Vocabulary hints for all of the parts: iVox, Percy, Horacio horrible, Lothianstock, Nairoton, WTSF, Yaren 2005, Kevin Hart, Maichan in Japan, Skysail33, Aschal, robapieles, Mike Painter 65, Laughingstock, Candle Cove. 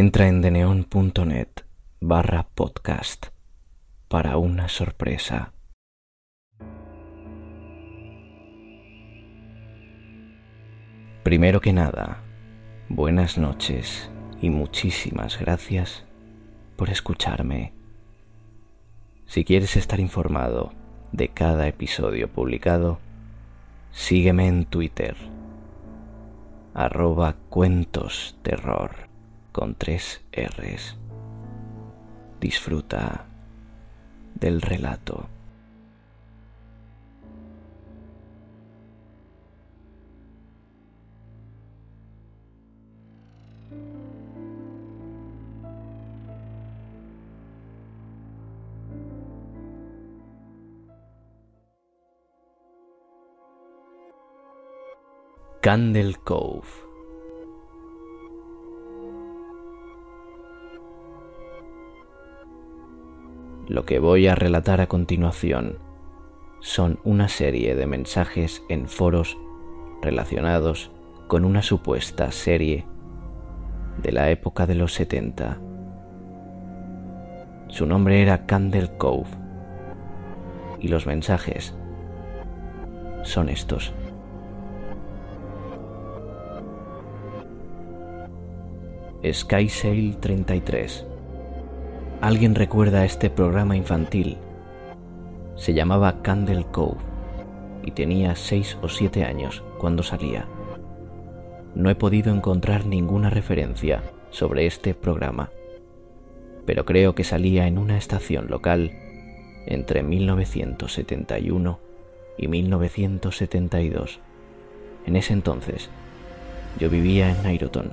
Entra en Deneon.net/podcast para una sorpresa. Primero que nada, buenas noches y muchísimas gracias por escucharme. Si quieres estar informado de cada episodio publicado, sígueme en Twitter, @cuentosterror, con 3 R's. Disfruta del relato. Candle Cove. Lo que voy a relatar a continuación son una serie de mensajes en foros relacionados con una supuesta serie de la época de los 70. Su nombre era Candle Cove y los mensajes son estos. Skysail33. ¿Alguien recuerda este programa infantil? Se llamaba Candle Cove y tenía 6 o 7 años cuando salía. No he podido encontrar ninguna referencia sobre este programa, pero creo que salía en una estación local entre 1971 y 1972. En ese entonces, yo vivía en Nairoton.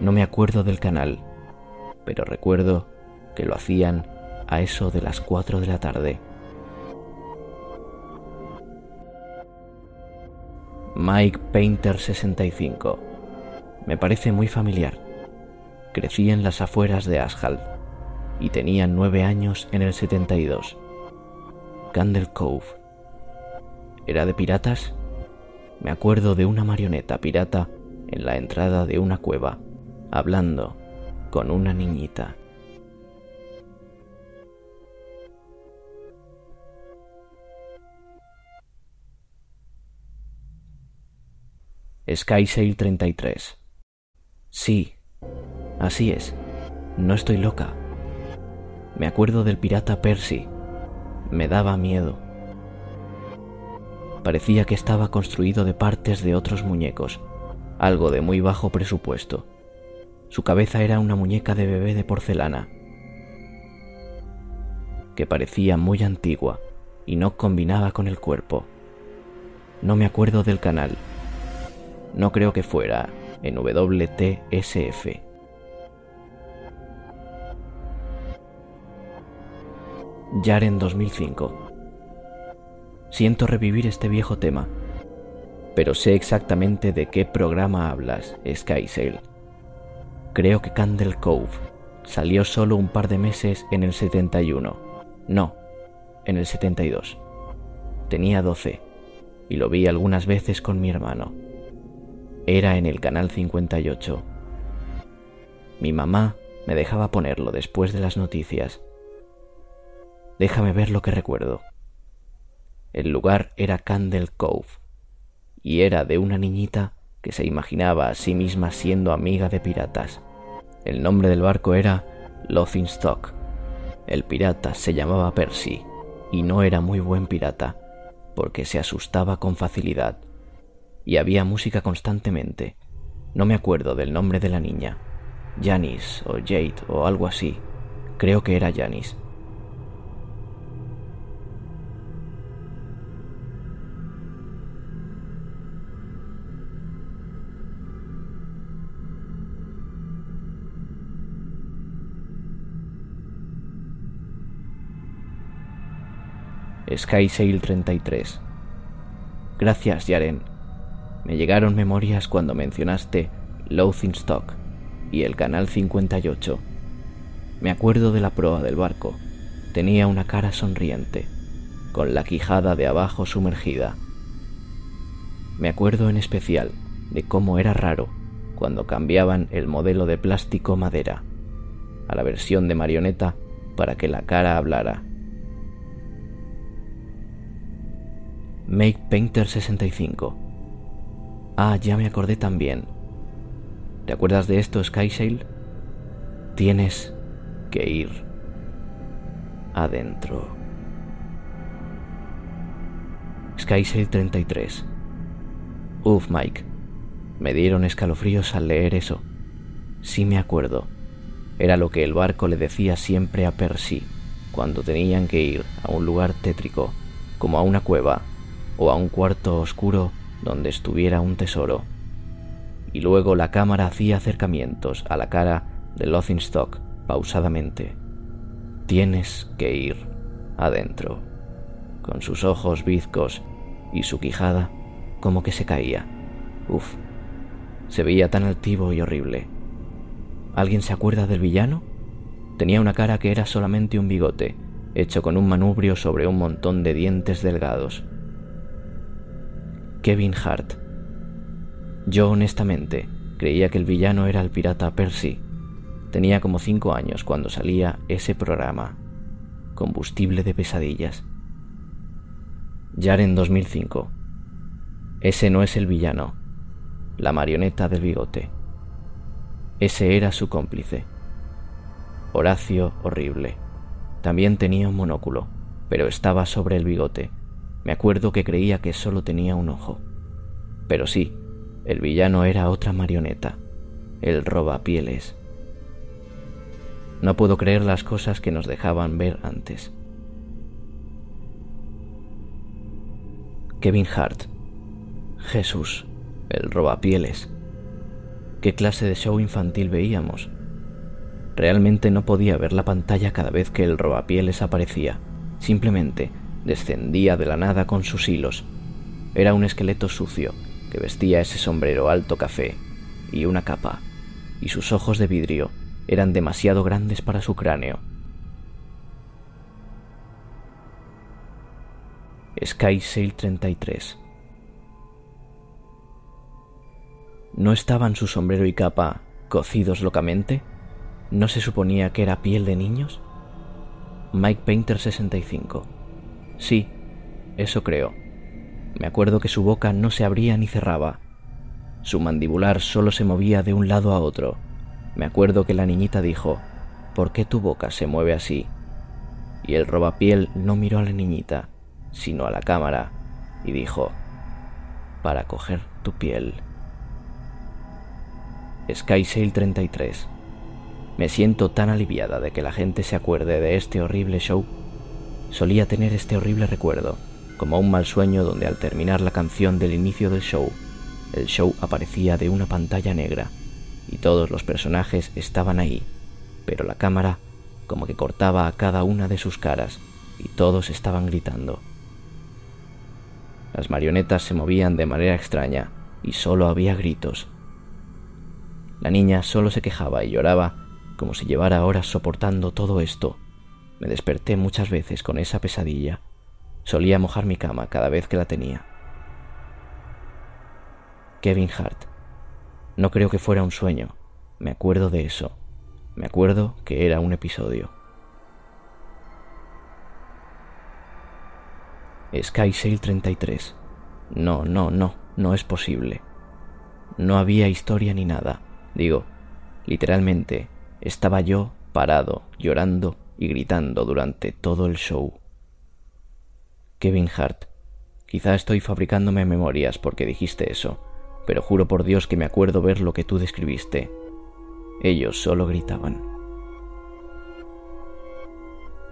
No me acuerdo del canal, pero recuerdo que lo hacían a eso de las 4 de la tarde. Mike Painter 65. Me parece muy familiar. Crecí en las afueras de Aschal y tenía 9 años en el 72. Candle Cove. ¿Era de piratas? Me acuerdo de una marioneta pirata en la entrada de una cueva, hablando con una niñita. Skysail33. Sí, así es. No estoy loca. Me acuerdo del pirata Percy. Me daba miedo. Parecía que estaba construido de partes de otros muñecos, algo de muy bajo presupuesto. Su cabeza era una muñeca de bebé de porcelana, que parecía muy antigua y no combinaba con el cuerpo. No me acuerdo del canal. No creo que fuera en WTSF. Yaren 2005. Siento revivir este viejo tema, pero sé exactamente de qué programa hablas, Skysail. Creo que Candle Cove salió solo un par de meses en el 71. No, en el 72. Tenía 12 y lo vi algunas veces con mi hermano. Era en el canal 58. Mi mamá me dejaba ponerlo después de las noticias. Déjame ver lo que recuerdo. El lugar era Candle Cove y era de una niñita que se imaginaba a sí misma siendo amiga de piratas. El nombre del barco era Lothianstock. El pirata se llamaba Percy y no era muy buen pirata porque se asustaba con facilidad y había música constantemente. No me acuerdo del nombre de la niña. Janice o Jade o algo así. Creo que era Janice. Skysail33. Gracias, Yaren. Me llegaron memorias cuando mencionaste Laughingstock y el canal 58. Me acuerdo de la proa del barco. Tenía una cara sonriente, con la quijada de abajo sumergida. Me acuerdo en especial de cómo era raro cuando cambiaban el modelo de plástico-madera a la versión de marioneta para que la cara hablara. Mike Painter 65. Ah, ya me acordé también. ¿Te acuerdas de esto, Skysail? Tienes que ir adentro. Skysail33. Uf, Mike. Me dieron escalofríos al leer eso. Sí me acuerdo. Era lo que el barco le decía siempre a Percy cuando tenían que ir a un lugar tétrico, como a una cueva o a un cuarto oscuro donde estuviera un tesoro. Y luego la cámara hacía acercamientos a la cara de Lothianstock pausadamente. Tienes que ir adentro. Con sus ojos bizcos y su quijada como que se caía. Uf, se veía tan altivo y horrible. ¿Alguien se acuerda del villano? Tenía una cara que era solamente un bigote, hecho con un manubrio sobre un montón de dientes delgados. Kevin Hart. Yo honestamente creía que el villano era el pirata Percy. Tenía como 5 años cuando salía ese programa. Combustible de pesadillas. Yaren 2005. Ese no es el villano. La marioneta del bigote. Ese era su cómplice. Horacio horrible. También tenía un monóculo, pero estaba sobre el bigote. Me acuerdo que creía que solo tenía un ojo. Pero sí, el villano era otra marioneta. El robapieles. No puedo creer las cosas que nos dejaban ver antes. Kevin Hart. Jesús, el robapieles. ¿Qué clase de show infantil veíamos? Realmente no podía ver la pantalla cada vez que el robapieles aparecía. Simplemente descendía de la nada con sus hilos. Era un esqueleto sucio que vestía ese sombrero alto café y una capa, y sus ojos de vidrio eran demasiado grandes para su cráneo. Skysail33. ¿No estaban su sombrero y capa cocidos locamente? ¿No se suponía que era piel de niños? Mike Painter 65. Sí, eso creo. Me acuerdo que su boca no se abría ni cerraba. Su mandibular solo se movía de un lado a otro. Me acuerdo que la niñita dijo: ¿por qué tu boca se mueve así? Y el robapiel no miró a la niñita, sino a la cámara, y dijo: para coger tu piel. Skysail33. Me siento tan aliviada de que la gente se acuerde de este horrible show. Solía tener este horrible recuerdo, como un mal sueño donde al terminar la canción del inicio del show, el show aparecía de una pantalla negra y todos los personajes estaban ahí, pero la cámara como que cortaba a cada una de sus caras y todos estaban gritando. Las marionetas se movían de manera extraña y solo había gritos. La niña solo se quejaba y lloraba como si llevara horas soportando todo esto. Me desperté muchas veces con esa pesadilla. Solía mojar mi cama cada vez que la tenía. Kevin Hart. No creo que fuera un sueño. Me acuerdo de eso. Me acuerdo que era un episodio. Skysail33. No es posible. No había historia ni nada. Digo, literalmente, estaba yo parado, llorando y gritando durante todo el show. Kevin Hart. Quizá estoy fabricándome memorias porque dijiste eso, pero juro por Dios que me acuerdo ver lo que tú describiste. Ellos solo gritaban.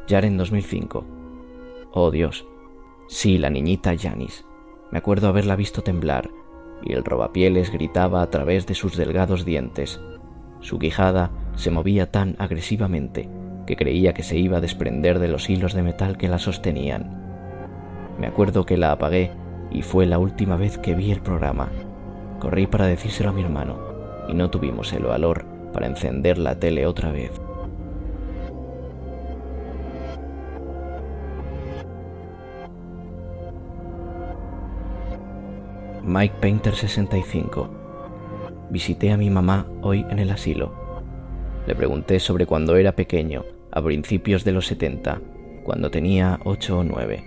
Yaren 2005. Oh Dios. Sí, la niñita Janice. Me acuerdo haberla visto temblar, y el robapieles gritaba a través de sus delgados dientes. Su quijada se movía tan agresivamente que creía que se iba a desprender de los hilos de metal que la sostenían. Me acuerdo que la apagué y fue la última vez que vi el programa. Corrí para decírselo a mi hermano y no tuvimos el valor para encender la tele otra vez. Mike Painter 65. visité a mi mamá hoy en el asilo. Le pregunté sobre cuando era pequeño, a principios de los 70, cuando tenía 8 o 9.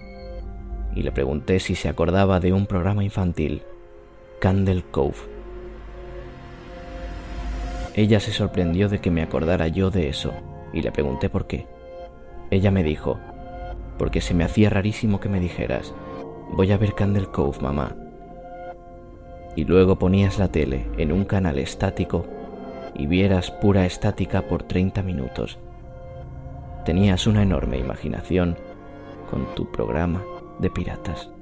Y le pregunté si se acordaba de un programa infantil, Candle Cove. Ella se sorprendió de que me acordara yo de eso, y le pregunté por qué. Ella me dijo, porque se me hacía rarísimo que me dijeras, voy a ver Candle Cove, mamá. Y luego ponías la tele en un canal estático y vieras pura estática por 30 minutos. Tenías una enorme imaginación con tu programa de piratas.